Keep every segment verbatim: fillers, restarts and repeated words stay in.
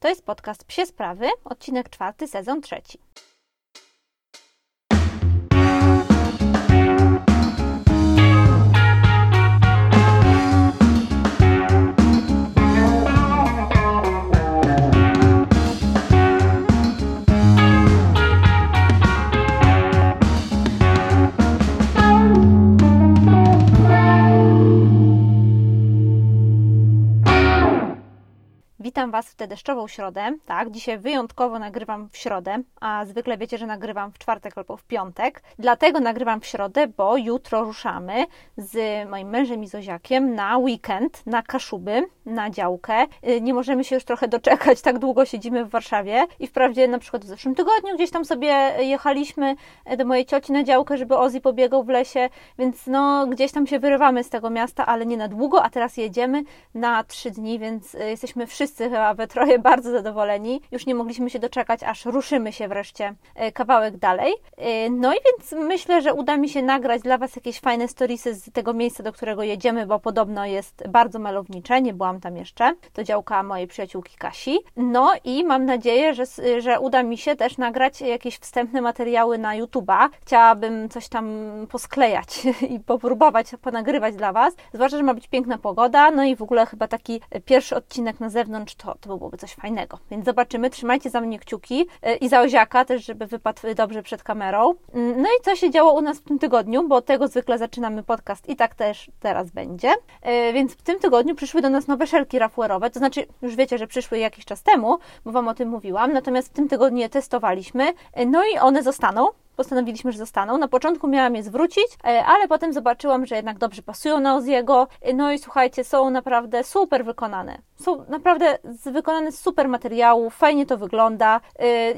To jest podcast Psie Sprawy, odcinek czwarty, sezon trzeci. Witam Was w tę deszczową środę. Tak, dzisiaj wyjątkowo nagrywam w środę, a zwykle wiecie, że nagrywam w czwartek albo w piątek. Dlatego nagrywam w środę, bo jutro ruszamy z moim mężem i Zoziakiem na weekend, na Kaszuby, na działkę. Nie możemy się już trochę doczekać, tak długo siedzimy w Warszawie i wprawdzie na przykład w zeszłym tygodniu gdzieś tam sobie jechaliśmy do mojej cioci na działkę, żeby Ozzy pobiegał w lesie, więc no gdzieś tam się wyrywamy z tego miasta, ale nie na długo, a teraz jedziemy na trzy dni, więc jesteśmy wszyscy chyba we troje bardzo zadowoleni. Już nie mogliśmy się doczekać, aż ruszymy się wreszcie kawałek dalej. No i więc myślę, że uda mi się nagrać dla Was jakieś fajne storiesy z tego miejsca, do którego jedziemy, bo podobno jest bardzo malownicze. Nie byłam tam jeszcze. To działka mojej przyjaciółki Kasi. No i mam nadzieję, że, że uda mi się też nagrać jakieś wstępne materiały na YouTube'a. Chciałabym coś tam posklejać i popróbować ponagrywać dla Was. Zwłaszcza, że ma być piękna pogoda, no i w ogóle chyba taki pierwszy odcinek na zewnątrz To, to byłoby coś fajnego. Więc zobaczymy, trzymajcie za mnie kciuki i za Oziaka też, żeby wypadł dobrze przed kamerą. No i co się działo u nas w tym tygodniu, bo tego zwykle zaczynamy podcast i tak też teraz będzie. Więc w tym tygodniu przyszły do nas nowe szelki rafflerowe, to znaczy już wiecie, że przyszły jakiś czas temu, bo Wam o tym mówiłam, natomiast w tym tygodniu je testowaliśmy, no i one zostaną. Postanowiliśmy, że zostaną. Na początku miałam je zwrócić, ale potem zobaczyłam, że jednak dobrze pasują na Ozzy'ego. No i słuchajcie, są naprawdę super wykonane. Są naprawdę wykonane z super materiału, fajnie to wygląda.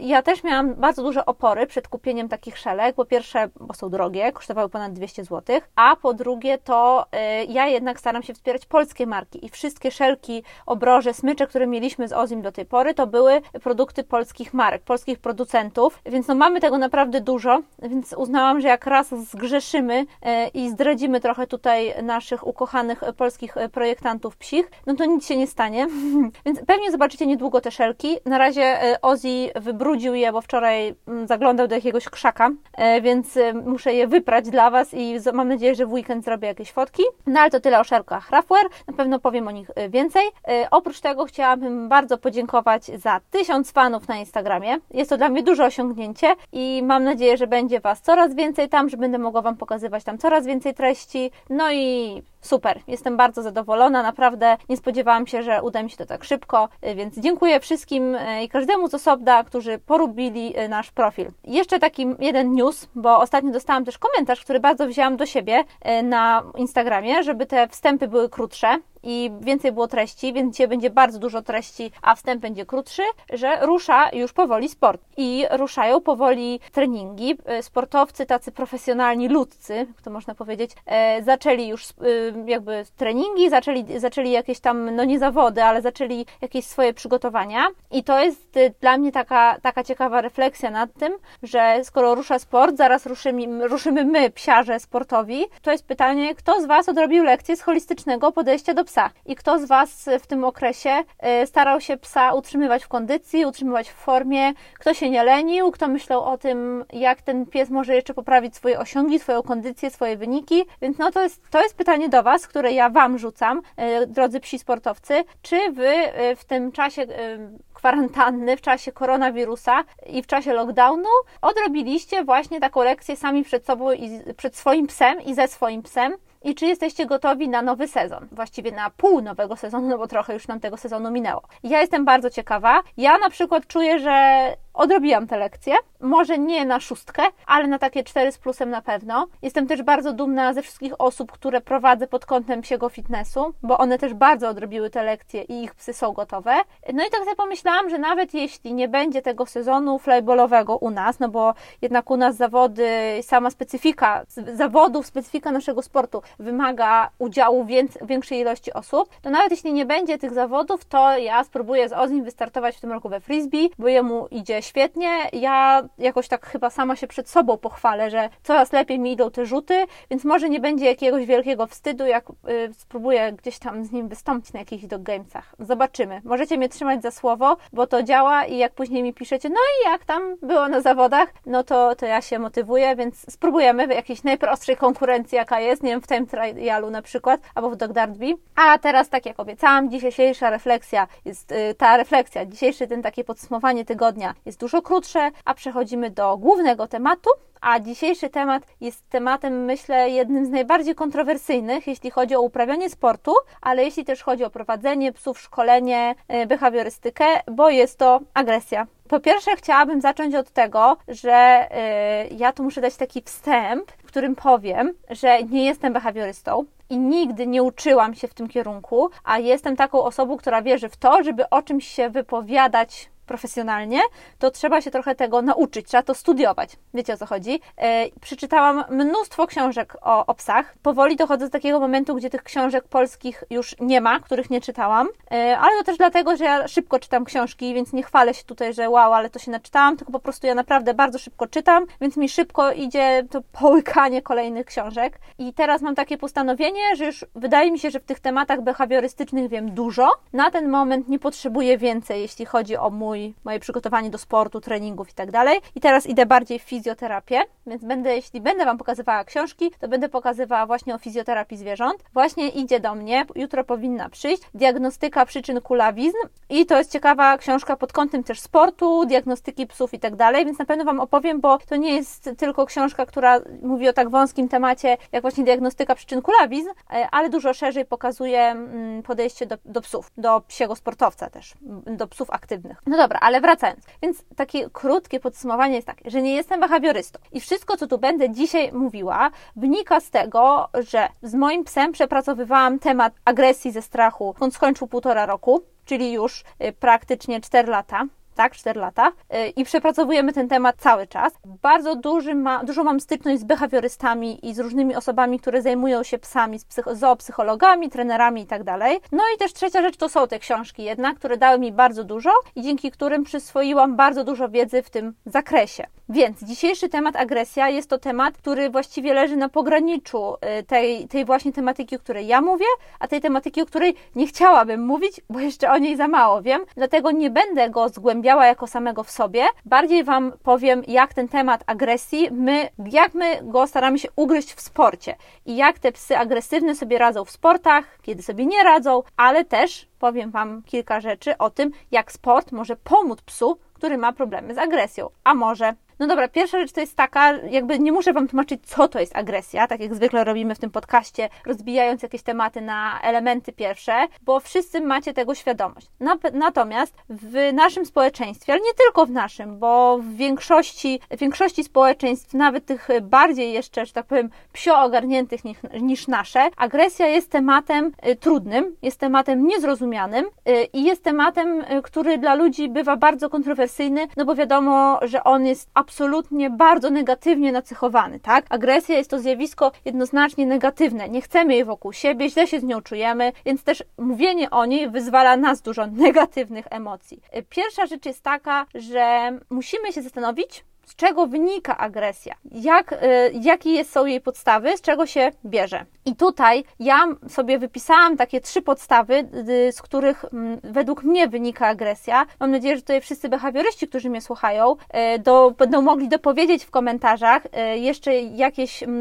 Ja też miałam bardzo duże opory przed kupieniem takich szelek. Po pierwsze, bo są drogie, kosztowały ponad dwieście złotych, a po drugie to ja jednak staram się wspierać polskie marki i wszystkie szelki, obroże, smycze, które mieliśmy z Ozzym do tej pory, to były produkty polskich marek, polskich producentów, więc no mamy tego naprawdę dużo. Więc uznałam, że jak raz zgrzeszymy i zdradzimy trochę tutaj naszych ukochanych polskich projektantów psich, no to nic się nie stanie. Więc pewnie zobaczycie niedługo te szelki. Na razie Ozzy wybrudził je, bo wczoraj zaglądał do jakiegoś krzaka, więc muszę je wyprać dla Was i mam nadzieję, że w weekend zrobię jakieś fotki. No ale to tyle o szelkach raffler. Na pewno powiem o nich więcej. Oprócz tego chciałabym bardzo podziękować za tysiąc fanów na Instagramie. Jest to dla mnie duże osiągnięcie i mam nadzieję, że że będzie Was coraz więcej tam, że będę mogła Wam pokazywać tam coraz więcej treści. No i super, jestem bardzo zadowolona, naprawdę nie spodziewałam się, że uda mi się to tak szybko, więc dziękuję wszystkim i każdemu z osobna, którzy porubili nasz profil. Jeszcze taki jeden news, bo ostatnio dostałam też komentarz, który bardzo wzięłam do siebie na Instagramie, żeby te wstępy były krótsze i więcej było treści, więc dzisiaj będzie bardzo dużo treści, a wstęp będzie krótszy, że rusza już powoli sport i ruszają powoli treningi. Sportowcy, tacy profesjonalni ludcy, to można powiedzieć, zaczęli już jakby treningi, zaczęli, zaczęli jakieś tam, no nie zawody, ale zaczęli jakieś swoje przygotowania i to jest dla mnie taka, taka ciekawa refleksja nad tym, że skoro rusza sport, zaraz ruszymy, ruszymy my, psiarze sportowi. To jest pytanie, kto z Was odrobił lekcję z holistycznego podejścia do psa i kto z Was w tym okresie starał się psa utrzymywać w kondycji, utrzymywać w formie, kto się nie lenił, kto myślał o tym, jak ten pies może jeszcze poprawić swoje osiągi, swoją kondycję, swoje wyniki, więc no to jest, to jest pytanie do Was, które ja Wam rzucam, drodzy psi sportowcy, czy Wy w tym czasie kwarantanny, w czasie koronawirusa i w czasie lockdownu odrobiliście właśnie taką lekcję sami przed sobą i przed swoim psem i ze swoim psem, i czy jesteście gotowi na nowy sezon? Właściwie na pół nowego sezonu, no bo trochę już nam tego sezonu minęło. Ja jestem bardzo ciekawa. Ja na przykład czuję, że odrobiłam te lekcje. Może nie na szóstkę, ale na takie cztery z plusem na pewno. Jestem też bardzo dumna ze wszystkich osób, które prowadzę pod kątem psiego fitnessu, bo one też bardzo odrobiły te lekcje i ich psy są gotowe. No i tak sobie pomyślałam, że nawet jeśli nie będzie tego sezonu flyballowego u nas, no bo jednak u nas zawody, sama specyfika zawodów, specyfika naszego sportu wymaga udziału większej ilości osób, to nawet jeśli nie będzie tych zawodów, to ja spróbuję z Ozzym wystartować w tym roku we frisbee, bo jemu idzie świetnie. Ja jakoś tak chyba sama się przed sobą pochwalę, że coraz lepiej mi idą te rzuty, więc może nie będzie jakiegoś wielkiego wstydu, jak yy, spróbuję gdzieś tam z nim wystąpić na jakichś doggamesach. Zobaczymy. Możecie mnie trzymać za słowo, bo to działa i jak później mi piszecie, no i jak tam było na zawodach, no to, to ja się motywuję, więc spróbujemy w jakiejś najprostszej konkurencji, jaka jest, nie wiem, w tym trialu na przykład, albo w dog derby. A teraz, tak jak obiecałam, dzisiejsza refleksja jest, yy, ta refleksja, dzisiejszy ten takie podsumowanie tygodnia jest dużo krótsze, a przechodzimy do głównego tematu. A dzisiejszy temat jest tematem, myślę, jednym z najbardziej kontrowersyjnych, jeśli chodzi o uprawianie sportu, ale jeśli też chodzi o prowadzenie psów, szkolenie, behawiorystykę, bo jest to agresja. Po pierwsze chciałabym zacząć od tego, że yy, ja tu muszę dać taki wstęp, w którym powiem, że nie jestem behawiorystą i nigdy nie uczyłam się w tym kierunku, a jestem taką osobą, która wierzy w to, żeby o czymś się wypowiadać profesjonalnie, to trzeba się trochę tego nauczyć, trzeba to studiować. Wiecie, o co chodzi? Yy, przeczytałam mnóstwo książek o, o psach. Powoli dochodzę do takiego momentu, gdzie tych książek polskich już nie ma, których nie czytałam, yy, ale to też dlatego, że ja szybko czytam książki, więc nie chwalę się tutaj, że wow, ale to się naczytałam, tylko po prostu ja naprawdę bardzo szybko czytam, więc mi szybko idzie to połykanie kolejnych książek. I teraz mam takie postanowienie, że już wydaje mi się, że w tych tematach behawiorystycznych wiem dużo. Na ten moment nie potrzebuję więcej, jeśli chodzi o mój moje przygotowanie do sportu, treningów i tak dalej. I teraz idę bardziej w fizjoterapię, więc będę, jeśli będę Wam pokazywała książki, to będę pokazywała właśnie o fizjoterapii zwierząt. Właśnie idzie do mnie, jutro powinna przyjść, diagnostyka przyczyn kulawizm i to jest ciekawa książka pod kątem też sportu, diagnostyki psów i tak dalej, więc na pewno Wam opowiem, bo to nie jest tylko książka, która mówi o tak wąskim temacie, jak właśnie diagnostyka przyczyn kulawizm, ale dużo szerzej pokazuje podejście do, do psów, do psiego sportowca też, do psów aktywnych. No dobra, ale wracając, więc takie krótkie podsumowanie jest takie, że nie jestem behawiorystą i wszystko, co tu będę dzisiaj mówiła, wynika z tego, że z moim psem przepracowywałam temat agresji ze strachu, on skończył półtora roku, czyli już praktycznie cztery lata. Tak, cztery lata i przepracowujemy ten temat cały czas. Bardzo duży ma, dużo mam styczność z behawiorystami i z różnymi osobami, które zajmują się psami, z psych- zoopsychologami, trenerami i tak dalej. No i też trzecia rzecz to są te książki jednak, które dały mi bardzo dużo i dzięki którym przyswoiłam bardzo dużo wiedzy w tym zakresie. Więc dzisiejszy temat agresja jest to temat, który właściwie leży na pograniczu tej, tej właśnie tematyki, o której ja mówię, a tej tematyki, o której nie chciałabym mówić, bo jeszcze o niej za mało wiem, dlatego nie będę go zgłębiała jako samego w sobie. Bardziej Wam powiem, jak ten temat agresji, my, jak my go staramy się ugryźć w sporcie i jak te psy agresywne sobie radzą w sportach, kiedy sobie nie radzą, ale też powiem Wam kilka rzeczy o tym, jak sport może pomóc psu, który ma problemy z agresją, a może... No dobra, pierwsza rzecz to jest taka, jakby nie muszę Wam tłumaczyć, co to jest agresja, tak jak zwykle robimy w tym podcaście, rozbijając jakieś tematy na elementy pierwsze, bo wszyscy macie tego świadomość. Natomiast w naszym społeczeństwie, ale nie tylko w naszym, bo w większości, w większości społeczeństw, nawet tych bardziej jeszcze, że tak powiem, psio ogarniętych niż, niż nasze, agresja jest tematem trudnym, jest tematem niezrozumianym i jest tematem, który dla ludzi bywa bardzo kontrowersyjny, no bo wiadomo, że on jest absolutnie bardzo negatywnie nacechowany, tak? Agresja jest to zjawisko jednoznacznie negatywne. Nie chcemy jej wokół siebie, źle się z nią czujemy, więc też mówienie o niej wyzwala nas dużo negatywnych emocji. Pierwsza rzecz jest taka, że musimy się zastanowić, z czego wynika agresja, jak, y, jakie są jej podstawy, z czego się bierze. I tutaj ja sobie wypisałam takie trzy podstawy, y, z których m, według mnie wynika agresja. Mam nadzieję, że tutaj wszyscy behawioryści, którzy mnie słuchają, y, do, będą mogli dopowiedzieć w komentarzach y, jeszcze jakieś, m,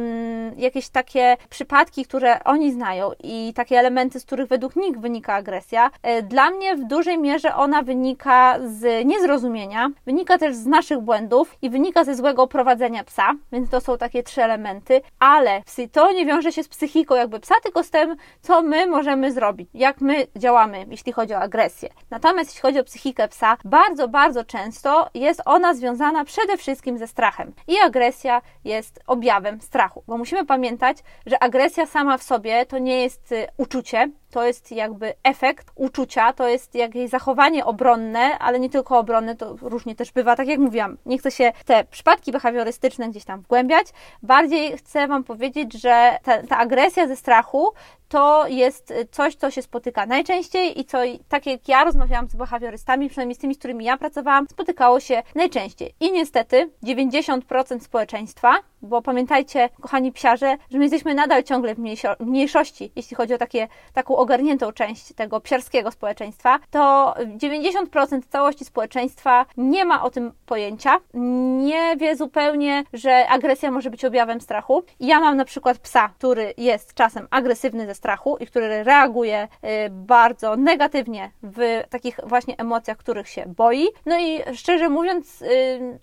jakieś takie przypadki, które oni znają i takie elementy, z których według nich wynika agresja. Y, dla mnie w dużej mierze ona wynika z niezrozumienia, wynika też z naszych błędów i wynika Wynika ze złego prowadzenia psa, więc to są takie trzy elementy, ale to nie wiąże się z psychiką jakby psa, tylko z tym, co my możemy zrobić, jak my działamy, jeśli chodzi o agresję. Natomiast jeśli chodzi o psychikę psa, bardzo, bardzo często jest ona związana przede wszystkim ze strachem i agresja jest objawem strachu, bo musimy pamiętać, że agresja sama w sobie to nie jest uczucie, to jest jakby efekt uczucia, to jest jakieś zachowanie obronne, ale nie tylko obronne, to różnie też bywa, tak jak mówiłam, nie chcę się w te przypadki behawiorystyczne gdzieś tam wgłębiać, bardziej chcę Wam powiedzieć, że ta, ta agresja ze strachu to jest coś, co się spotyka najczęściej i co, tak jak ja rozmawiałam z behawiorystami, przynajmniej z tymi, z którymi ja pracowałam, spotykało się najczęściej. I niestety dziewięćdziesiąt procent społeczeństwa, bo pamiętajcie, kochani psiarze, że my jesteśmy nadal ciągle w mniejszości, jeśli chodzi o takie, taką ogarniętą część tego psiarskiego społeczeństwa, to dziewięćdziesiąt procent całości społeczeństwa nie ma o tym pojęcia, nie wie zupełnie, że agresja może być objawem strachu. Ja mam na przykład psa, który jest czasem agresywny ze strachu i który reaguje bardzo negatywnie w takich właśnie emocjach, których się boi. No i szczerze mówiąc,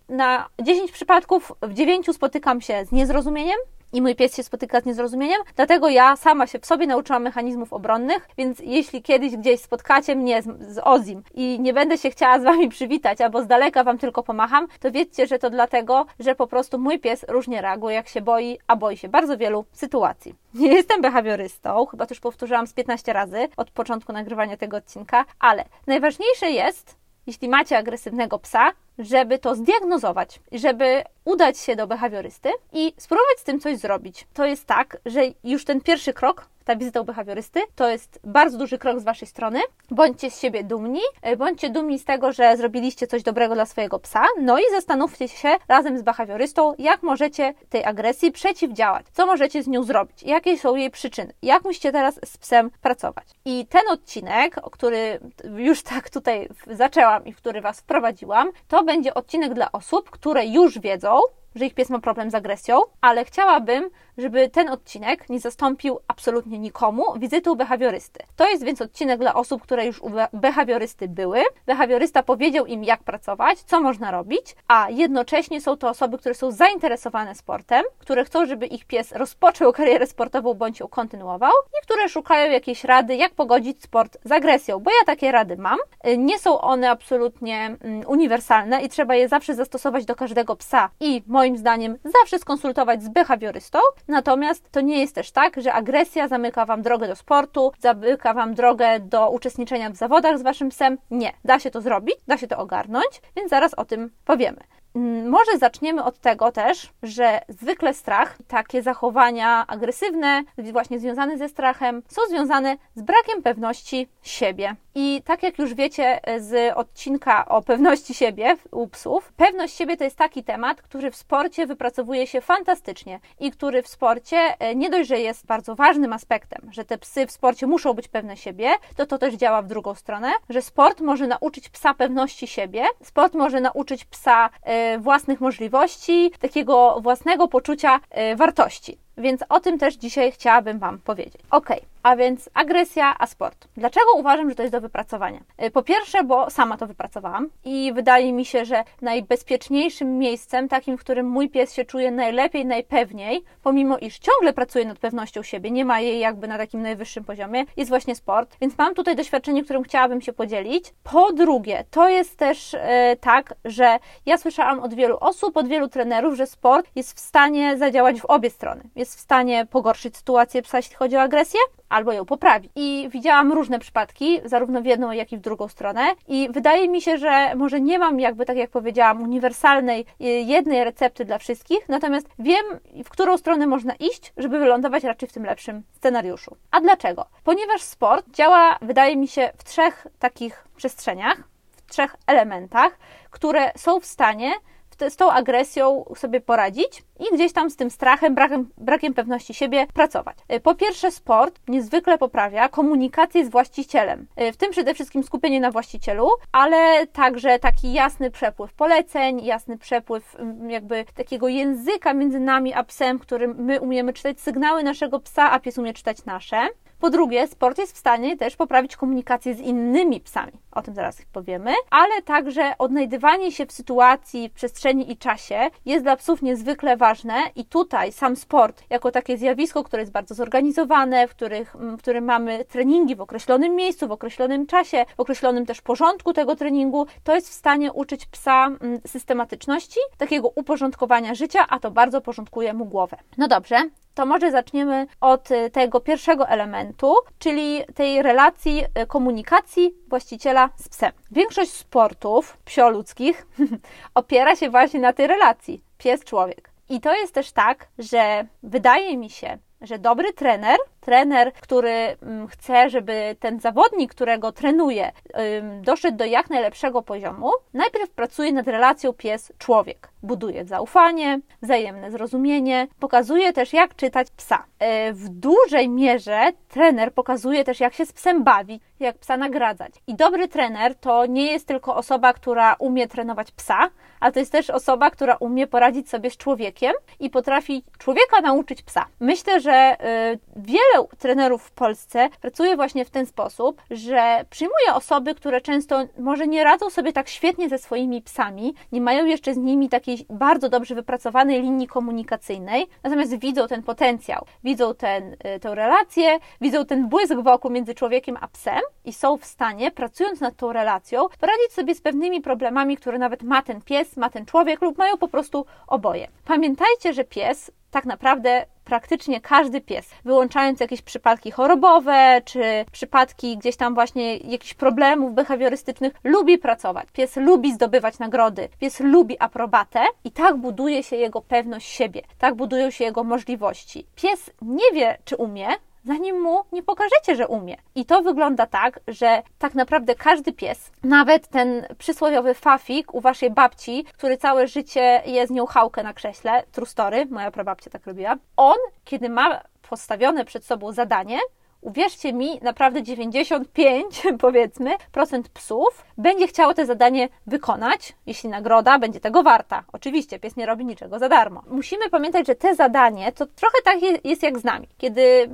na dziesięć przypadków w dziewięciu spotykam się z niezrozumieniem, i mój pies się spotyka z niezrozumieniem, dlatego ja sama się w sobie nauczyłam mechanizmów obronnych, więc jeśli kiedyś gdzieś spotkacie mnie z, z Ozim i nie będę się chciała z Wami przywitać, albo z daleka Wam tylko pomacham, to wiedzcie, że to dlatego, że po prostu mój pies różnie reaguje, jak się boi, a boi się bardzo wielu sytuacji. Nie jestem behawiorystą, chyba to już powtórzyłam z piętnaście razy od początku nagrywania tego odcinka, ale najważniejsze jest, jeśli macie agresywnego psa, żeby to zdiagnozować, żeby udać się do behawiorysty i spróbować z tym coś zrobić. To jest tak, że już ten pierwszy krok, ta wizyta u behawiorysty, to jest bardzo duży krok z Waszej strony. Bądźcie z siebie dumni, bądźcie dumni z tego, że zrobiliście coś dobrego dla swojego psa, no i zastanówcie się razem z behawiorystą, jak możecie tej agresji przeciwdziałać, co możecie z nią zrobić, jakie są jej przyczyny, jak musicie teraz z psem pracować. I ten odcinek, o który już tak tutaj zaczęłam i w który Was wprowadziłam, to będzie odcinek dla osób, które już wiedzą, że ich pies ma problem z agresją, ale chciałabym, żeby ten odcinek nie zastąpił absolutnie nikomu wizyty u behawiorysty. To jest więc odcinek dla osób, które już u behawiorysty były. Behawiorysta powiedział im, jak pracować, co można robić, a jednocześnie są to osoby, które są zainteresowane sportem, które chcą, żeby ich pies rozpoczął karierę sportową bądź ją kontynuował i które szukają jakiejś rady, jak pogodzić sport z agresją, bo ja takie rady mam. Nie są one absolutnie uniwersalne i trzeba je zawsze zastosować do każdego psa i moim zdaniem zawsze skonsultować z behawiorystą. Natomiast to nie jest też tak, że agresja zamyka Wam drogę do sportu, zamyka Wam drogę do uczestniczenia w zawodach z Waszym psem. Nie, da się to zrobić, da się to ogarnąć, więc zaraz o tym powiemy. Może zaczniemy od tego też, że zwykle strach, takie zachowania agresywne, właśnie związane ze strachem, są związane z brakiem pewności siebie. I tak jak już wiecie z odcinka o pewności siebie u psów, pewność siebie to jest taki temat, który w sporcie wypracowuje się fantastycznie i który w sporcie nie dość, że jest bardzo ważnym aspektem, że te psy w sporcie muszą być pewne siebie, to to też działa w drugą stronę, że sport może nauczyć psa pewności siebie, sport może nauczyć psa własnych możliwości, takiego własnego poczucia wartości. Więc o tym też dzisiaj chciałabym Wam powiedzieć. Ok, a więc agresja, a sport. Dlaczego uważam, że to jest do wypracowania? Po pierwsze, bo sama to wypracowałam i wydaje mi się, że najbezpieczniejszym miejscem, takim, w którym mój pies się czuje najlepiej, najpewniej, pomimo iż ciągle pracuje nad pewnością siebie, nie ma jej jakby na takim najwyższym poziomie, jest właśnie sport. Więc mam tutaj doświadczenie, którym chciałabym się podzielić. Po drugie, to jest też yy, tak, że ja słyszałam od wielu osób, od wielu trenerów, że sport jest w stanie zadziałać w obie strony. Jest w stanie pogorszyć sytuację psa, jeśli chodzi o agresję, albo ją poprawi. I widziałam różne przypadki, zarówno w jedną, jak i w drugą stronę i wydaje mi się, że może nie mam jakby, tak jak powiedziałam, uniwersalnej jednej recepty dla wszystkich, natomiast wiem, w którą stronę można iść, żeby wylądować raczej w tym lepszym scenariuszu. A dlaczego? Ponieważ sport działa, wydaje mi się, w trzech takich przestrzeniach, w trzech elementach, które są w stanie z tą agresją sobie poradzić i gdzieś tam z tym strachem, brakiem, brakiem pewności siebie pracować. Po pierwsze, sport niezwykle poprawia komunikację z właścicielem, w tym przede wszystkim skupienie na właścicielu, ale także taki jasny przepływ poleceń, jasny przepływ jakby takiego języka między nami a psem, którym my umiemy czytać sygnały naszego psa, a pies umie czytać nasze. Po drugie, sport jest w stanie też poprawić komunikację z innymi psami, o tym zaraz powiemy, ale także odnajdywanie się w sytuacji, w przestrzeni i czasie jest dla psów niezwykle ważne i tutaj sam sport jako takie zjawisko, które jest bardzo zorganizowane, w, których, w którym mamy treningi w określonym miejscu, w określonym czasie, w określonym też porządku tego treningu, to jest w stanie uczyć psa systematyczności, takiego uporządkowania życia, a to bardzo porządkuje mu głowę. No dobrze. To może zaczniemy od tego pierwszego elementu, czyli tej relacji komunikacji właściciela z psem. Większość sportów psioludzkich opiera się właśnie na tej relacji pies-człowiek. I to jest też tak, że wydaje mi się, że dobry trener trener, który chce, żeby ten zawodnik, którego trenuje, doszedł do jak najlepszego poziomu, najpierw pracuje nad relacją pies-człowiek. Buduje zaufanie, wzajemne zrozumienie, pokazuje też, jak czytać psa. W dużej mierze trener pokazuje też, jak się z psem bawić, jak psa nagradzać. I dobry trener to nie jest tylko osoba, która umie trenować psa, ale to jest też osoba, która umie poradzić sobie z człowiekiem i potrafi człowieka nauczyć psa. Myślę, że wiele trenerów w Polsce pracuje właśnie w ten sposób, że przyjmuje osoby, które często może nie radzą sobie tak świetnie ze swoimi psami, nie mają jeszcze z nimi takiej bardzo dobrze wypracowanej linii komunikacyjnej, natomiast widzą ten potencjał, widzą ten, tę relację, widzą ten błysk w oku między człowiekiem a psem i są w stanie, pracując nad tą relacją, poradzić sobie z pewnymi problemami, które nawet ma ten pies, ma ten człowiek lub mają po prostu oboje. Pamiętajcie, że pies tak naprawdę... Praktycznie każdy pies, wyłączając jakieś przypadki chorobowe, czy przypadki gdzieś tam właśnie jakichś problemów behawiorystycznych, lubi pracować. Pies lubi zdobywać nagrody, pies lubi aprobatę i tak buduje się jego pewność siebie, tak budują się jego możliwości. Pies nie wie, czy umie, zanim mu nie pokażecie, że umie. I to wygląda tak, że tak naprawdę każdy pies, nawet ten przysłowiowy fafik u waszej babci, który całe życie je z nią chałkę na krześle, true story, moja prababcia tak robiła, on, kiedy ma postawione przed sobą zadanie, uwierzcie mi, naprawdę dziewięćdziesiąt pięć, powiedzmy, procent psów będzie chciało to zadanie wykonać, jeśli nagroda będzie tego warta. Oczywiście, pies nie robi niczego za darmo. Musimy pamiętać, że te zadanie, to trochę tak jest jak z nami. Kiedy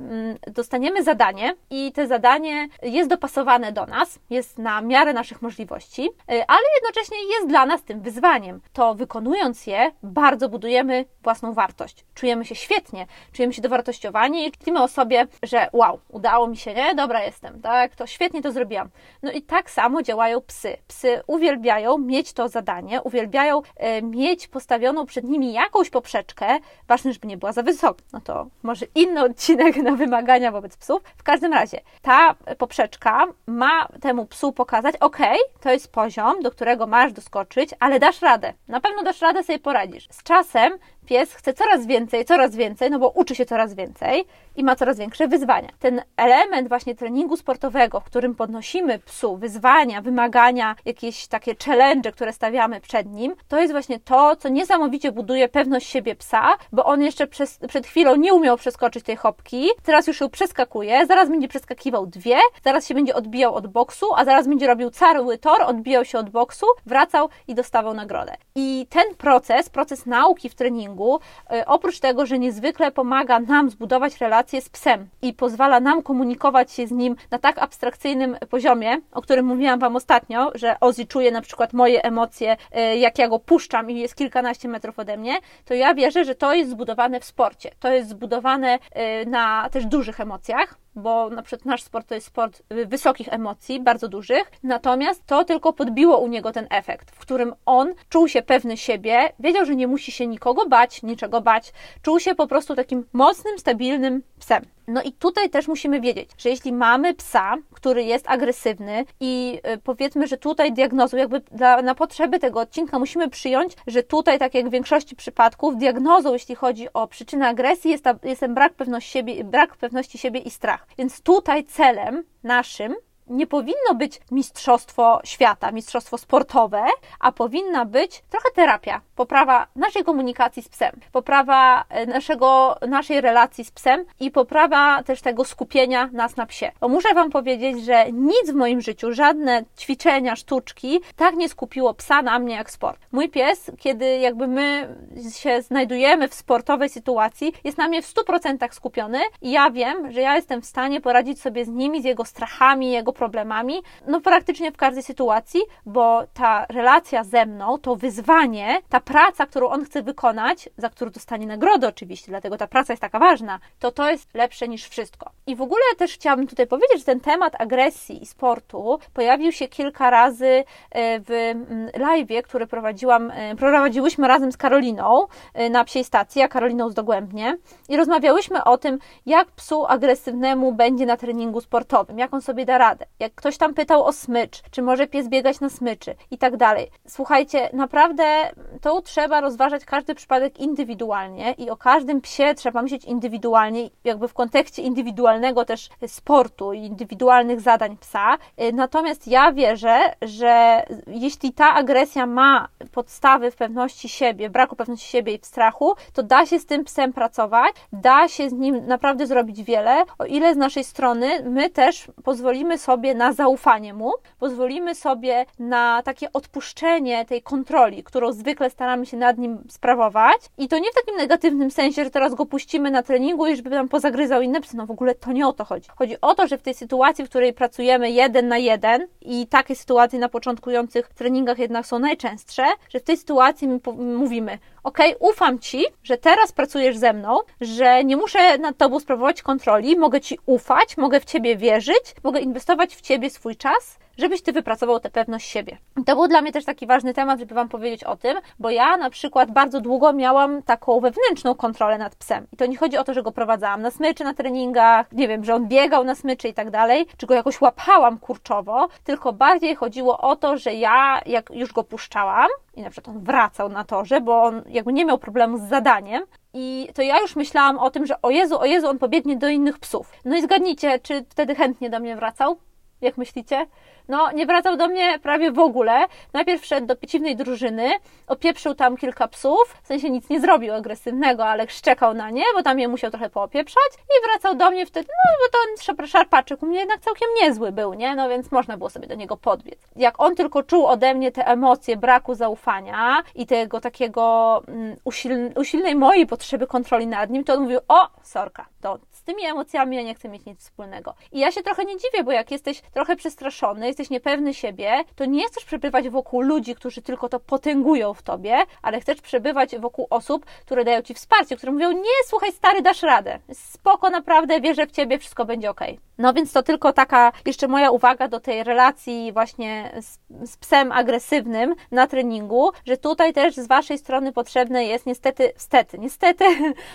dostaniemy zadanie i to zadanie jest dopasowane do nas, jest na miarę naszych możliwości, ale jednocześnie jest dla nas tym wyzwaniem, to wykonując je, bardzo budujemy własną wartość. Czujemy się świetnie, czujemy się dowartościowani i czujemy o sobie, że wow, udało mi się, nie? Dobra jestem, tak? To świetnie to zrobiłam. No i tak samo działają psy. Psy uwielbiają mieć to zadanie, uwielbiają y, mieć postawioną przed nimi jakąś poprzeczkę, ważne, żeby nie była za wysoka. No to może inny odcinek na wymagania wobec psów. W każdym razie ta poprzeczka ma temu psu pokazać, ok, to jest poziom, do którego masz doskoczyć, ale dasz radę. Na pewno dasz radę, sobie poradzisz. Z czasem pies chce coraz więcej, coraz więcej, no bo uczy się coraz więcej i ma coraz większe wyzwania. Ten element właśnie treningu sportowego, w którym podnosimy psu wyzwania, wymagania, jakieś takie challenge, które stawiamy przed nim, to jest właśnie to, co niesamowicie buduje pewność siebie psa, bo on jeszcze przez, przed chwilą nie umiał przeskoczyć tej hopki, teraz już ją przeskakuje, zaraz będzie przeskakiwał dwie, zaraz się będzie odbijał od boksu, a zaraz będzie robił cały tor, odbijał się od boksu, wracał i dostawał nagrodę. I ten proces, proces nauki w treningu, oprócz tego, że niezwykle pomaga nam zbudować relacje z psem i pozwala nam komunikować się z nim na tak abstrakcyjnym poziomie, o którym mówiłam Wam ostatnio, że Ozzy czuje na przykład moje emocje, jak ja go puszczam i jest kilkanaście metrów ode mnie, to ja wierzę, że to jest zbudowane w sporcie. To jest zbudowane na też dużych emocjach, bo na przykład nasz sport to jest sport wysokich emocji, bardzo dużych, natomiast to tylko podbiło u niego ten efekt, w którym on czuł się pewny siebie, wiedział, że nie musi się nikogo bać, niczego bać, czuł się po prostu takim mocnym, stabilnym psem. No i tutaj też musimy wiedzieć, że jeśli mamy psa, który jest agresywny i powiedzmy, że tutaj diagnozą, jakby dla, na potrzeby tego odcinka musimy przyjąć, że tutaj, tak jak w większości przypadków, diagnozą, jeśli chodzi o przyczynę agresji, jest, ta, jest ten brak pewności siebie, brak pewności siebie i strach. Więc tutaj celem naszym nie powinno być mistrzostwo świata, mistrzostwo sportowe, a powinna być trochę terapia, poprawa naszej komunikacji z psem, poprawa naszego, naszej relacji z psem i poprawa też tego skupienia nas na psie. Bo muszę Wam powiedzieć, że nic w moim życiu, żadne ćwiczenia, sztuczki tak nie skupiło psa na mnie jak sport. Mój pies, kiedy jakby my się znajdujemy w sportowej sytuacji, jest na mnie w stu procentach skupiony i ja wiem, że ja jestem w stanie poradzić sobie z nimi, z jego strachami, jego problemami, no praktycznie w każdej sytuacji, bo ta relacja ze mną, to wyzwanie, ta praca, którą on chce wykonać, za którą dostanie nagrodę oczywiście, dlatego ta praca jest taka ważna, to to jest lepsze niż wszystko. I w ogóle też chciałabym tutaj powiedzieć, że ten temat agresji i sportu pojawił się kilka razy w live'ie, który prowadziłam, prowadziłyśmy razem z Karoliną na psiej stacji, a Karoliną z Dogłębnie i rozmawiałyśmy o tym, jak psu agresywnemu będzie na treningu sportowym, jak on sobie da radę. jak ktoś tam pytał o smycz, czy może pies biegać na smyczy i tak dalej. Słuchajcie, naprawdę to trzeba rozważać każdy przypadek indywidualnie i o każdym psie trzeba myśleć indywidualnie, jakby w kontekście indywidualnego też sportu i indywidualnych zadań psa. Natomiast ja wierzę, że jeśli ta agresja ma podstawy w pewności siebie, braku pewności siebie i w strachu, to da się z tym psem pracować, da się z nim naprawdę zrobić wiele, o ile z naszej strony my też pozwolimy sobie na zaufanie mu, pozwolimy sobie na takie odpuszczenie tej kontroli, którą zwykle staramy się nad nim sprawować. I to nie w takim negatywnym sensie, że teraz go puścimy na treningu i żeby tam pozagryzał inne psy. No w ogóle to nie o to chodzi. Chodzi o to, że w tej sytuacji, w której pracujemy jeden na jeden i takie sytuacje na początkujących treningach jednak są najczęstsze, że w tej sytuacji my mówimy: ok, ufam Ci, że teraz pracujesz ze mną, że nie muszę nad Tobą sprawować kontroli, mogę Ci ufać, mogę w Ciebie wierzyć, mogę inwestować w Ciebie swój czas, żebyś Ty wypracował tę pewność siebie. To był dla mnie też taki ważny temat, żeby Wam powiedzieć o tym, bo ja na przykład bardzo długo miałam taką wewnętrzną kontrolę nad psem. I to nie chodzi o to, że go prowadzałam na smyczy, na treningach, nie wiem, że on biegał na smyczy i tak dalej, czy go jakoś łapałam kurczowo, tylko bardziej chodziło o to, że ja, jak już go puszczałam, i na przykład on wracał na torze, bo on jakby nie miał problemu z zadaniem, i to ja już myślałam o tym, że o Jezu, o Jezu, on pobiegnie do innych psów. No i zgadnijcie, czy wtedy chętnie do mnie wracał? Jak myślicie? No, nie wracał do mnie prawie w ogóle. Najpierw wszedł do przeciwnej drużyny, opieprzył tam kilka psów, w sensie nic nie zrobił agresywnego, ale szczekał na nie, bo tam je musiał trochę popieprzać, i wracał do mnie wtedy, no bo to on szarpaczek u mnie jednak całkiem niezły był, nie? No więc można było sobie do niego podbiec. Jak on tylko czuł ode mnie te emocje braku zaufania i tego takiego mm, usilnej, usilnej mojej potrzeby kontroli nad nim, to on mówił: o, sorka, to z tymi emocjami ja nie chcę mieć nic wspólnego. I ja się trochę nie dziwię, bo jak jesteś trochę przestraszony, jesteś niepewny siebie, to nie chcesz przebywać wokół ludzi, którzy tylko to potęgują w tobie, ale chcesz przebywać wokół osób, które dają ci wsparcie, które mówią: nie, słuchaj stary, dasz radę, spoko, naprawdę, wierzę w ciebie, wszystko będzie okej. No więc to tylko taka jeszcze moja uwaga do tej relacji właśnie z, z psem agresywnym na treningu, że tutaj też z waszej strony potrzebne jest niestety, stety, niestety,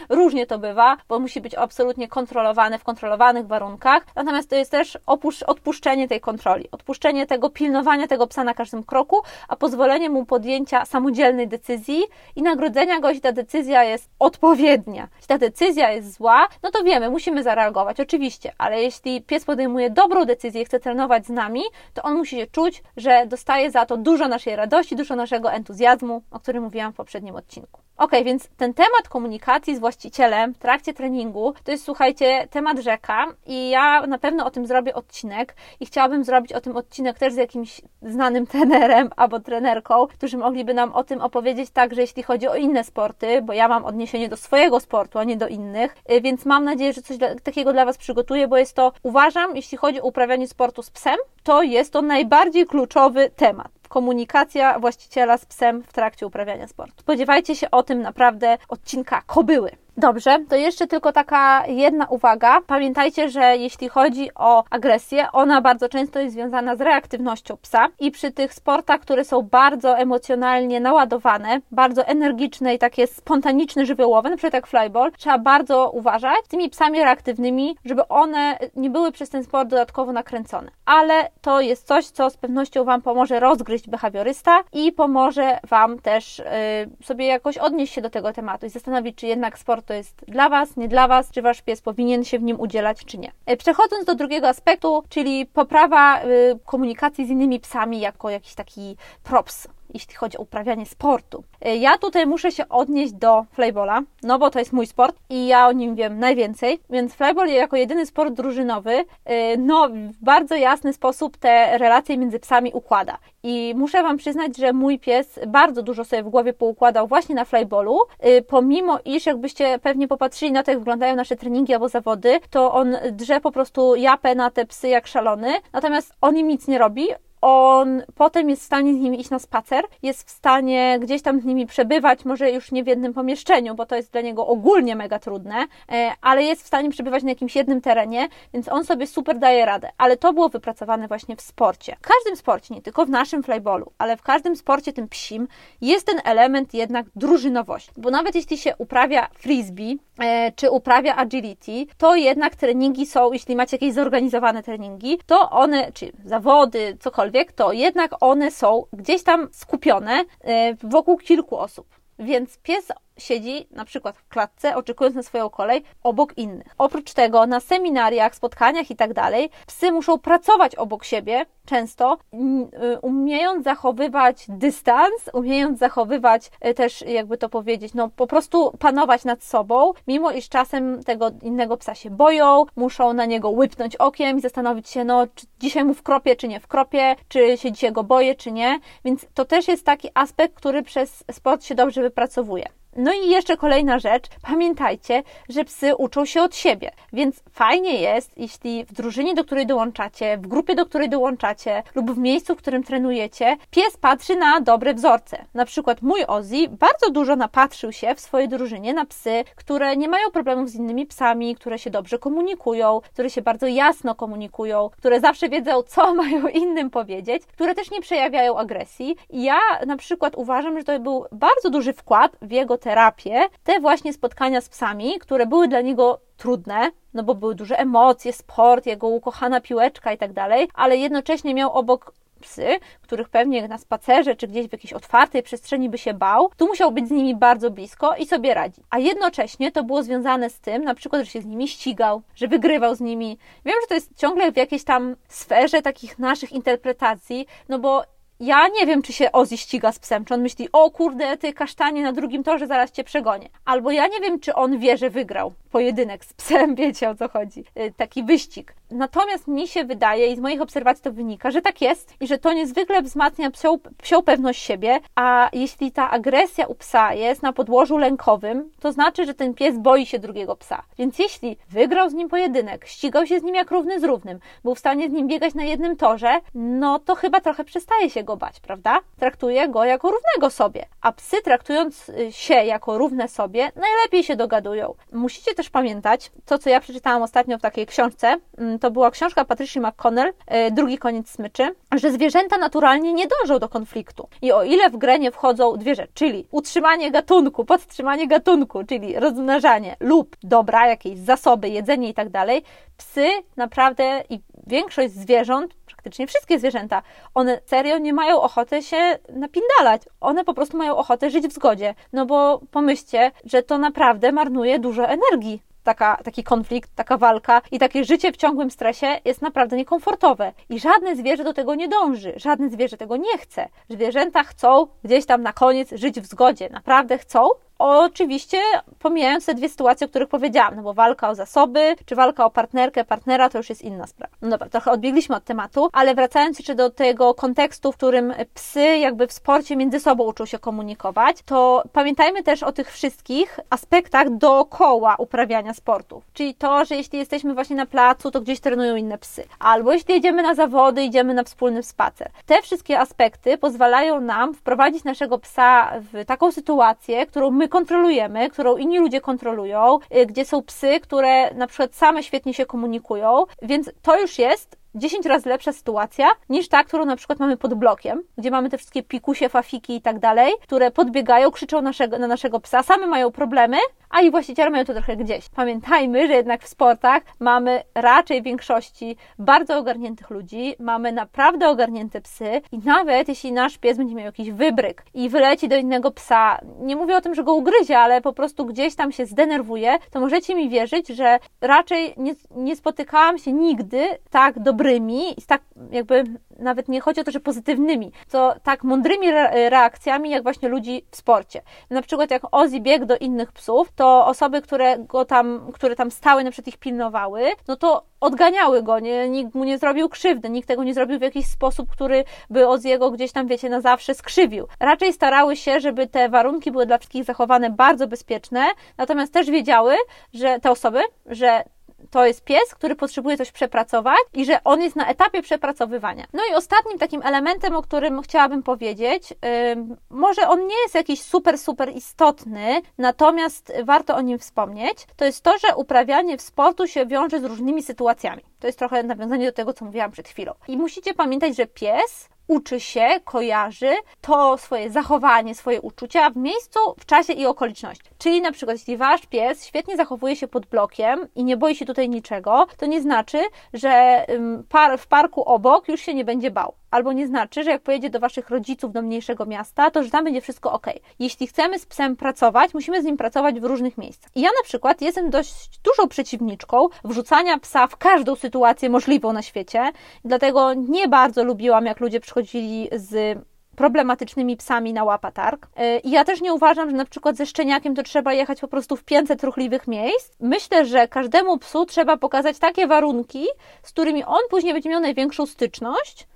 różnie to bywa, bo musi być absolutnie kontrolowane w kontrolowanych warunkach, natomiast to jest też opusz, odpuszczenie tej kontroli, odpuszczenie tego pilnowania tego psa na każdym kroku, a pozwolenie mu podjęcia samodzielnej decyzji i nagrodzenia go, jeśli ta decyzja jest odpowiednia. Jeśli ta decyzja jest zła, no to wiemy, musimy zareagować, oczywiście, ale jeśli pies podejmuje dobrą decyzję i chce trenować z nami, to on musi się czuć, że dostaje za to dużo naszej radości, dużo naszego entuzjazmu, o którym mówiłam w poprzednim odcinku. Ok, więc ten temat komunikacji z właścicielem w trakcie treningu to jest, słuchajcie, temat rzeka i ja na pewno o tym zrobię odcinek i chciałabym zrobić o tym odcinek też z jakimś znanym trenerem albo trenerką, którzy mogliby nam o tym opowiedzieć także jeśli chodzi o inne sporty, bo ja mam odniesienie do swojego sportu, a nie do innych, więc mam nadzieję, że coś takiego dla Was przygotuję, bo jest to, uważam, jeśli chodzi o uprawianie sportu z psem, to jest to najbardziej kluczowy temat. Komunikacja właściciela z psem w trakcie uprawiania sportu. Spodziewajcie się o tym naprawdę odcinka kobyły. Dobrze, to jeszcze tylko taka jedna uwaga. Pamiętajcie, że jeśli chodzi o agresję, ona bardzo często jest związana z reaktywnością psa i przy tych sportach, które są bardzo emocjonalnie naładowane, bardzo energiczne i takie spontaniczne, żywiołowe, na przykład jak flyball, trzeba bardzo uważać z tymi psami reaktywnymi, żeby one nie były przez ten sport dodatkowo nakręcone. Ale to jest coś, co z pewnością Wam pomoże rozgryźć behawiorysta i pomoże Wam też yy, sobie jakoś odnieść się do tego tematu i zastanowić, czy jednak sport to jest dla Was, nie dla Was, czy Wasz pies powinien się w nim udzielać, czy nie. Przechodząc do drugiego aspektu, czyli poprawa komunikacji z innymi psami jako jakiś taki props, jeśli chodzi o uprawianie sportu. Ja tutaj muszę się odnieść do flybola, no bo to jest mój sport i ja o nim wiem najwięcej, więc flyball jako jedyny sport drużynowy, no w bardzo jasny sposób te relacje między psami układa. I muszę Wam przyznać, że mój pies bardzo dużo sobie w głowie poukładał właśnie na flyballu, pomimo iż jakbyście pewnie popatrzyli na to, jak wyglądają nasze treningi albo zawody, to on drze po prostu japę na te psy jak szalony, natomiast on im nic nie robi, on potem jest w stanie z nimi iść na spacer, jest w stanie gdzieś tam z nimi przebywać, może już nie w jednym pomieszczeniu, bo to jest dla niego ogólnie mega trudne, ale jest w stanie przebywać na jakimś jednym terenie, więc on sobie super daje radę. Ale to było wypracowane właśnie w sporcie. W każdym sporcie, nie tylko w naszym flyballu, ale w każdym sporcie tym psim jest ten element jednak drużynowości, bo nawet jeśli się uprawia frisbee, czy uprawia agility, to jednak treningi są, jeśli macie jakieś zorganizowane treningi, to one, czy zawody, cokolwiek, to jednak one są gdzieś tam skupione wokół kilku osób. Więc pies siedzi na przykład w klatce, oczekując na swoją kolej obok innych. Oprócz tego na seminariach, spotkaniach i tak dalej, psy muszą pracować obok siebie często, umiejąc zachowywać dystans, umiejąc zachowywać też, jakby to powiedzieć, no po prostu panować nad sobą, mimo iż czasem tego innego psa się boją, muszą na niego łypnąć okiem i zastanowić się, no czy dzisiaj mu wkropię, czy nie wkropię, czy się dzisiaj go boję, czy nie. Więc to też jest taki aspekt, który przez sport się dobrze wypracowuje. No i jeszcze kolejna rzecz, pamiętajcie, że psy uczą się od siebie, więc fajnie jest, jeśli w drużynie, do której dołączacie, w grupie, do której dołączacie lub w miejscu, w którym trenujecie, pies patrzy na dobre wzorce. Na przykład mój Ozzy bardzo dużo napatrzył się w swojej drużynie na psy, które nie mają problemów z innymi psami, które się dobrze komunikują, które się bardzo jasno komunikują, które zawsze wiedzą, co mają innym powiedzieć, które też nie przejawiają agresji. I ja na przykład uważam, że to był bardzo duży wkład w jego terapię, te właśnie spotkania z psami, które były dla niego trudne, no bo były duże emocje, sport, jego ukochana piłeczka i tak dalej, ale jednocześnie miał obok psy, których pewnie na spacerze czy gdzieś w jakiejś otwartej przestrzeni by się bał, tu musiał być z nimi bardzo blisko i sobie radzi. A jednocześnie to było związane z tym, na przykład, że się z nimi ścigał, że wygrywał z nimi. Wiem, że to jest ciągle w jakiejś tam sferze takich naszych interpretacji, no bo ja nie wiem, czy się Ozzy ściga z psem, czy on myśli, o kurde, ty kasztanie na drugim torze, zaraz cię przegonię. Albo ja nie wiem, czy on wie, że wygrał pojedynek z psem, wiecie o co chodzi, taki wyścig. Natomiast mi się wydaje i z moich obserwacji to wynika, że tak jest i że to niezwykle wzmacnia psią, psią pewność siebie, a jeśli ta agresja u psa jest na podłożu lękowym, to znaczy, że ten pies boi się drugiego psa. Więc jeśli wygrał z nim pojedynek, ścigał się z nim jak równy z równym, był w stanie z nim biegać na jednym torze, no to chyba trochę przestaje się go bać, prawda? Traktuje go jako równego sobie, a psy traktując się jako równe sobie, najlepiej się dogadują. Musicie też pamiętać, to co ja przeczytałam ostatnio w takiej książce, to była książka Patricia McConnell, Drugi koniec smyczy, że zwierzęta naturalnie nie dążą do konfliktu. I o ile w grę nie wchodzą dwie rzeczy, czyli utrzymanie gatunku, podtrzymanie gatunku, czyli rozmnażanie lub dobra, jakieś zasoby, jedzenie i tak dalej, psy naprawdę i większość zwierząt, praktycznie wszystkie zwierzęta, one serio nie mają ochoty się napindalać. One po prostu mają ochotę żyć w zgodzie. No bo pomyślcie, że to naprawdę marnuje dużo energii. Taka, taki konflikt, taka walka i takie życie w ciągłym stresie jest naprawdę niekomfortowe. I żadne zwierzę do tego nie dąży, żadne zwierzę tego nie chce. Zwierzęta chcą gdzieś tam na koniec żyć w zgodzie, naprawdę chcą. Oczywiście pomijając te dwie sytuacje, o których powiedziałam, no bo walka o zasoby, czy walka o partnerkę, partnera, to już jest inna sprawa. No dobra, trochę odbiegliśmy od tematu, ale wracając jeszcze do tego kontekstu, w którym psy jakby w sporcie między sobą uczą się komunikować, to pamiętajmy też o tych wszystkich aspektach dookoła uprawiania sportów. Czyli to, że jeśli jesteśmy właśnie na placu, to gdzieś trenują inne psy. Albo jeśli jedziemy na zawody, idziemy na wspólny spacer. Te wszystkie aspekty pozwalają nam wprowadzić naszego psa w taką sytuację, którą my kontrolujemy, którą inni ludzie kontrolują, gdzie są psy, które na przykład same świetnie się komunikują, więc to już jest dziesięć razy lepsza sytuacja niż ta, którą na przykład mamy pod blokiem, gdzie mamy te wszystkie pikusie, fafiki i tak dalej, które podbiegają, krzyczą naszego, na naszego psa, same mają problemy, a i właściciele mają to trochę gdzieś. Pamiętajmy, że jednak w sportach mamy raczej w większości bardzo ogarniętych ludzi, mamy naprawdę ogarnięte psy i nawet jeśli nasz pies będzie miał jakiś wybryk i wyleci do innego psa, nie mówię o tym, że go ugryzie, ale po prostu gdzieś tam się zdenerwuje, to możecie mi wierzyć, że raczej nie, nie spotykałam się nigdy tak dobrymi i z tak jakby nawet nie chodzi o to, że pozytywnymi, to tak mądrymi reakcjami, jak właśnie ludzi w sporcie. Na przykład jak Ozzy biegł do innych psów, to osoby, które go tam, które tam stały, na przykład ich pilnowały, no to odganiały go, nie, nikt mu nie zrobił krzywdy, nikt tego nie zrobił w jakiś sposób, który by Ozzy'ego gdzieś tam, wiecie, na zawsze skrzywił. Raczej starały się, żeby te warunki były dla wszystkich zachowane bardzo bezpieczne, natomiast też wiedziały, że te osoby, że to jest pies, który potrzebuje coś przepracować i że on jest na etapie przepracowywania. No i ostatnim takim elementem, o którym chciałabym powiedzieć, yy, może on nie jest jakiś super, super istotny, natomiast warto o nim wspomnieć, to jest to, że uprawianie sportu się wiąże z różnymi sytuacjami. To jest trochę nawiązanie do tego, co mówiłam przed chwilą. I musicie pamiętać, że pies uczy się, kojarzy to swoje zachowanie, swoje uczucia w miejscu, w czasie i okoliczności. Czyli na przykład, jeśli wasz pies świetnie zachowuje się pod blokiem i nie boi się tutaj niczego, to nie znaczy, że par, w parku obok już się nie będzie bał. Albo nie znaczy, że jak pojedzie do waszych rodziców do mniejszego miasta, to że tam będzie wszystko ok. Jeśli chcemy z psem pracować, musimy z nim pracować w różnych miejscach. I ja na przykład jestem dość dużą przeciwniczką wrzucania psa w każdą sytuację możliwą na świecie, dlatego nie bardzo lubiłam, jak ludzie przychodzili z problematycznymi psami na łapatarg. I ja też nie uważam, że na przykład ze szczeniakiem to trzeba jechać po prostu w pięćset ruchliwych miejsc. Myślę, że każdemu psu trzeba pokazać takie warunki, z którymi on później będzie miał największą styczność.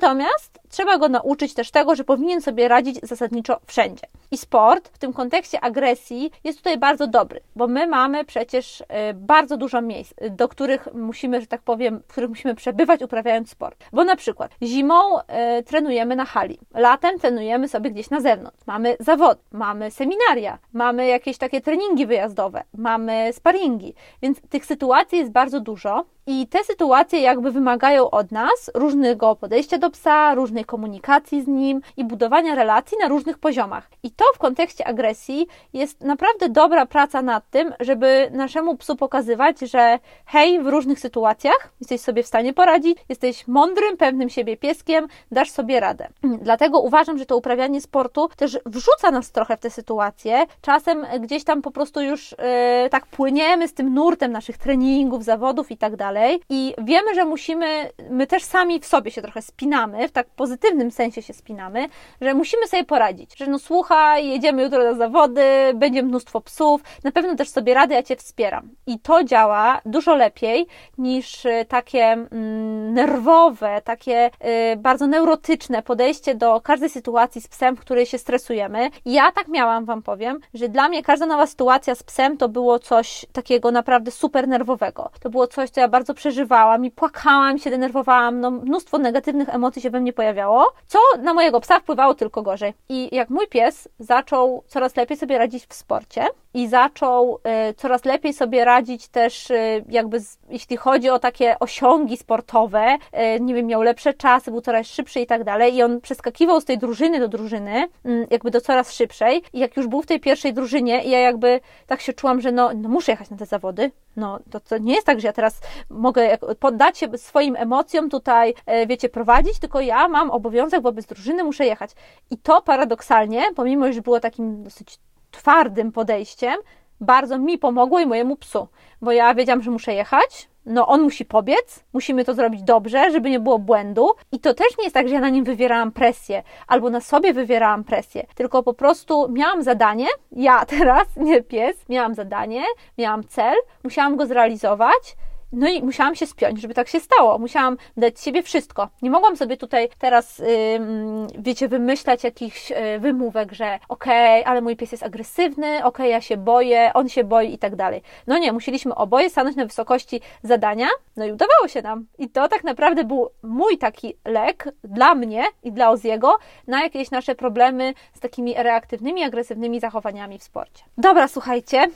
Natomiast trzeba go nauczyć też tego, że powinien sobie radzić zasadniczo wszędzie. I sport w tym kontekście agresji jest tutaj bardzo dobry, bo my mamy przecież bardzo dużo miejsc, do których musimy, że tak powiem, w których musimy przebywać, uprawiając sport. Bo na przykład zimą y, trenujemy na hali, latem trenujemy sobie gdzieś na zewnątrz. Mamy zawody, mamy seminaria, mamy jakieś takie treningi wyjazdowe, mamy sparingi, więc tych sytuacji jest bardzo dużo. I te sytuacje jakby wymagają od nas różnego podejścia do psa, różnej komunikacji z nim i budowania relacji na różnych poziomach. I to w kontekście agresji jest naprawdę dobra praca nad tym, żeby naszemu psu pokazywać, że hej, w różnych sytuacjach jesteś sobie w stanie poradzić, jesteś mądrym, pewnym siebie pieskiem, dasz sobie radę. Dlatego uważam, że to uprawianie sportu też wrzuca nas trochę w te sytuacje. Czasem gdzieś tam po prostu już yy, tak płyniemy z tym nurtem naszych treningów, zawodów i tak dalej. I wiemy, że musimy, my też sami w sobie się trochę spinamy, w tak pozytywnym sensie się spinamy, że musimy sobie poradzić, że no słuchaj, jedziemy jutro na zawody, będzie mnóstwo psów, na pewno też sobie radę, ja Cię wspieram. I to działa dużo lepiej niż takie mm, nerwowe, takie y, bardzo neurotyczne podejście do każdej sytuacji z psem, w której się stresujemy. I ja tak miałam, Wam powiem, że dla mnie każda nowa sytuacja z psem to było coś takiego naprawdę super nerwowego. To było coś, co ja bardzo bardzo przeżywałam i płakałam, się denerwowałam, no mnóstwo negatywnych emocji się we mnie pojawiało, co na mojego psa wpływało tylko gorzej. I jak mój pies zaczął coraz lepiej sobie radzić w sporcie i zaczął y, coraz lepiej sobie radzić też y, jakby z, jeśli chodzi o takie osiągi sportowe, y, nie wiem, miał lepsze czasy, był coraz szybszy i tak dalej i on przeskakiwał z tej drużyny do drużyny, y, jakby do coraz szybszej i jak już był w tej pierwszej drużynie i ja jakby tak się czułam, że no, no muszę jechać na te zawody, no to, to nie jest tak, że ja teraz mogę poddać się swoim emocjom tutaj, wiecie, prowadzić, tylko ja mam obowiązek wobec drużyny, muszę jechać. I to paradoksalnie, pomimo, że było takim dosyć twardym podejściem, bardzo mi pomogło i mojemu psu, bo ja wiedziałam, że muszę jechać, no on musi pobiec, musimy to zrobić dobrze, żeby nie było błędu i to też nie jest tak, że ja na nim wywierałam presję albo na sobie wywierałam presję, tylko po prostu miałam zadanie, ja teraz, nie pies, miałam zadanie, miałam cel, musiałam go zrealizować. No i musiałam się spiąć, żeby tak się stało. Musiałam dać z siebie wszystko. Nie mogłam sobie tutaj teraz, yy, wiecie, wymyślać jakichś wymówek, że okej, okay, ale mój pies jest agresywny, okej, okay, ja się boję, on się boi i tak dalej. No nie, musieliśmy oboje stanąć na wysokości zadania, no i udawało się nam. I to tak naprawdę był mój taki lek dla mnie i dla Oziego na jakieś nasze problemy z takimi reaktywnymi, agresywnymi zachowaniami w sporcie. Dobra, słuchajcie,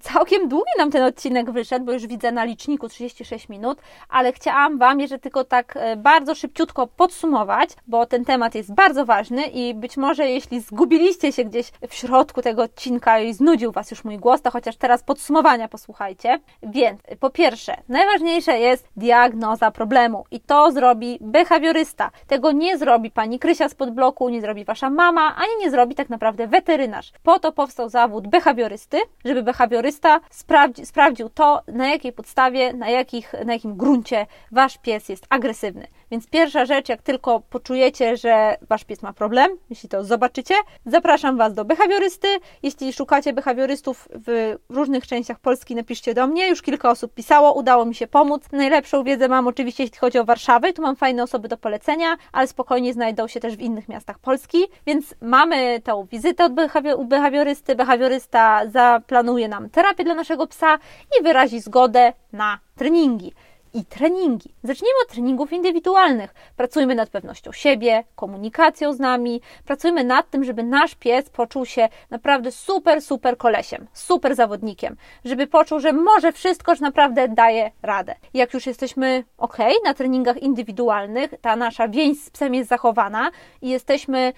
całkiem długi nam ten odcinek wyszedł, bo już widzę na liczniku trzydzieści sześć minut, ale chciałam Wam jeszcze tylko tak bardzo szybciutko podsumować, bo ten temat jest bardzo ważny i być może jeśli zgubiliście się gdzieś w środku tego odcinka i znudził Was już mój głos, to chociaż teraz podsumowania posłuchajcie. Więc po pierwsze, najważniejsza jest diagnoza problemu i to zrobi behawiorysta. Tego nie zrobi Pani Krysia spod bloku, nie zrobi Wasza mama, ani nie zrobi tak naprawdę weterynarz. Po to powstał zawód behawiorysty, żeby behawiorysta sprawdzi, sprawdził to, na jakiej podstawie, na, jakich, na jakim gruncie Wasz pies jest agresywny. Więc pierwsza rzecz, jak tylko poczujecie, że wasz pies ma problem, jeśli to zobaczycie, zapraszam was do behawiorysty. Jeśli szukacie behawiorystów w różnych częściach Polski, napiszcie do mnie. Już kilka osób pisało, udało mi się pomóc. Najlepszą wiedzę mam oczywiście, jeśli chodzi o Warszawę. Tu mam fajne osoby do polecenia, ale spokojnie znajdą się też w innych miastach Polski. Więc mamy tą wizytę od behawi- u behawiorysty. Behawiorysta zaplanuje nam terapię dla naszego psa i wyrazi zgodę na treningi. I treningi. Zacznijmy od treningów indywidualnych. Pracujmy nad pewnością siebie, komunikacją z nami. Pracujmy nad tym, żeby nasz pies poczuł się naprawdę super, super kolesiem, super zawodnikiem. Żeby poczuł, że może wszystko, że naprawdę daje radę. Jak już jesteśmy ok na treningach indywidualnych, ta nasza więź z psem jest zachowana i jesteśmy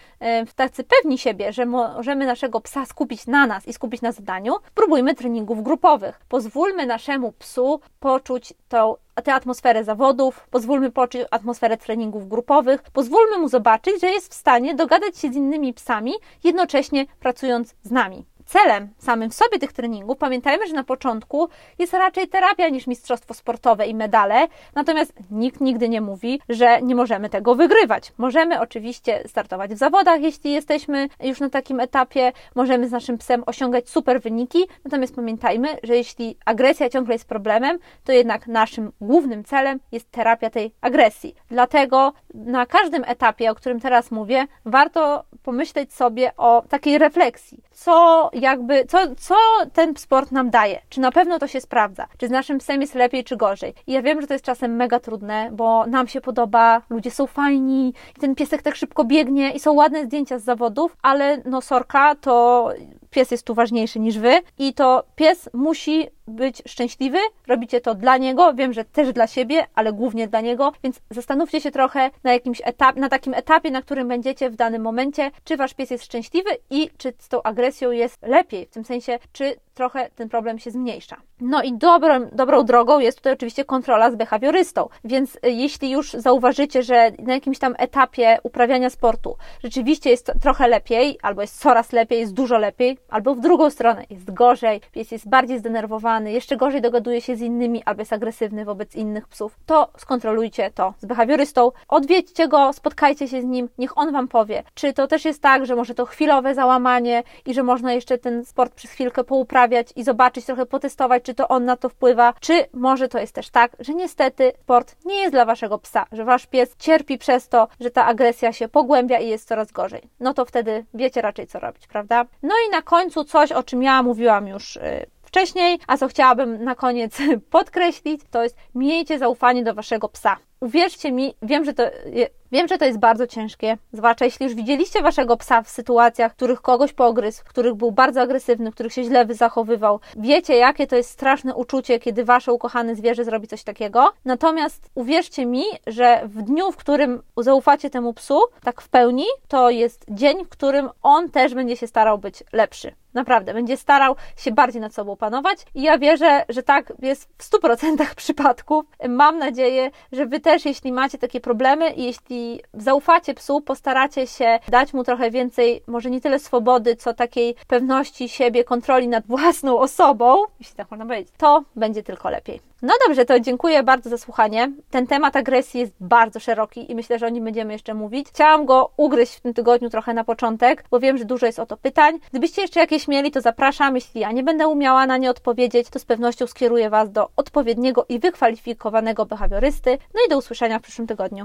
w tacy pewni siebie, że możemy naszego psa skupić na nas i skupić na zadaniu, spróbujmy treningów grupowych. Pozwólmy naszemu psu poczuć tą tę atmosferę zawodów, pozwólmy poczuć atmosferę treningów grupowych, pozwólmy mu zobaczyć, że jest w stanie dogadać się z innymi psami, jednocześnie pracując z nami. Celem samym w sobie tych treningów, pamiętajmy, że na początku jest raczej terapia niż mistrzostwo sportowe i medale, natomiast nikt nigdy nie mówi, że nie możemy tego wygrywać. Możemy oczywiście startować w zawodach, jeśli jesteśmy już na takim etapie, możemy z naszym psem osiągać super wyniki, natomiast pamiętajmy, że jeśli agresja ciągle jest problemem, to jednak naszym głównym celem jest terapia tej agresji. Dlatego na każdym etapie, o którym teraz mówię, warto pomyśleć sobie o takiej refleksji. Co jakby, co, co ten sport nam daje? Czy na pewno to się sprawdza? Czy z naszym psem jest lepiej, czy gorzej? I ja wiem, że to jest czasem mega trudne, bo nam się podoba, ludzie są fajni, i ten piesek tak szybko biegnie i są ładne zdjęcia z zawodów, ale no sorka, to pies jest tu ważniejszy niż wy i to pies musi być szczęśliwy, robicie to dla niego, wiem, że też dla siebie, ale głównie dla niego, więc zastanówcie się trochę na jakimś etapie, na takim etapie, na którym będziecie w danym momencie, czy wasz pies jest szczęśliwy i czy z tą agresją jest lepiej, w tym sensie, czy trochę ten problem się zmniejsza. No i dobrą, dobrą drogą jest tutaj oczywiście kontrola z behawiorystą, więc jeśli już zauważycie, że na jakimś tam etapie uprawiania sportu rzeczywiście jest trochę lepiej, albo jest coraz lepiej, jest dużo lepiej, albo w drugą stronę jest gorzej, pies jest bardziej zdenerwowany, jeszcze gorzej dogaduje się z innymi, albo jest agresywny wobec innych psów, to skontrolujcie to z behawiorystą, odwiedźcie go, spotkajcie się z nim, niech on wam powie, czy to też jest tak, że może to chwilowe załamanie i że można jeszcze ten sport przez chwilkę pouprawiać, i zobaczyć, trochę potestować, czy to on na to wpływa, czy może to jest też tak, że niestety sport nie jest dla waszego psa, że wasz pies cierpi przez to, że ta agresja się pogłębia i jest coraz gorzej. No to wtedy wiecie raczej, co robić, prawda? No i na końcu coś, o czym ja mówiłam już yy, wcześniej, a co chciałabym na koniec podkreślić, to jest miejcie zaufanie do waszego psa. Uwierzcie mi, wiem, że to... Je, Wiem, że to jest bardzo ciężkie, zwłaszcza jeśli już widzieliście waszego psa w sytuacjach, w których kogoś pogryzł, w których był bardzo agresywny, w których się źle zachowywał. Wiecie, jakie to jest straszne uczucie, kiedy wasze ukochane zwierzę zrobi coś takiego. Natomiast uwierzcie mi, że w dniu, w którym zaufacie temu psu, tak w pełni, to jest dzień, w którym on też będzie się starał być lepszy. Naprawdę, będzie starał się bardziej nad sobą panować i ja wierzę, że tak jest w stu procentach przypadków. Mam nadzieję, że wy też, jeśli macie takie problemy i jeśli I zaufacie psu, postaracie się dać mu trochę więcej, może nie tyle swobody, co takiej pewności siebie, kontroli nad własną osobą, jeśli tak można powiedzieć, to będzie tylko lepiej. No dobrze, to dziękuję bardzo za słuchanie. Ten temat agresji jest bardzo szeroki i myślę, że o nim będziemy jeszcze mówić. Chciałam go ugryźć w tym tygodniu trochę na początek, bo wiem, że dużo jest o to pytań. Gdybyście jeszcze jakieś mieli, to zapraszam. Jeśli ja nie będę umiała na nie odpowiedzieć, to z pewnością skieruję was do odpowiedniego i wykwalifikowanego behawiorysty. No i do usłyszenia w przyszłym tygodniu.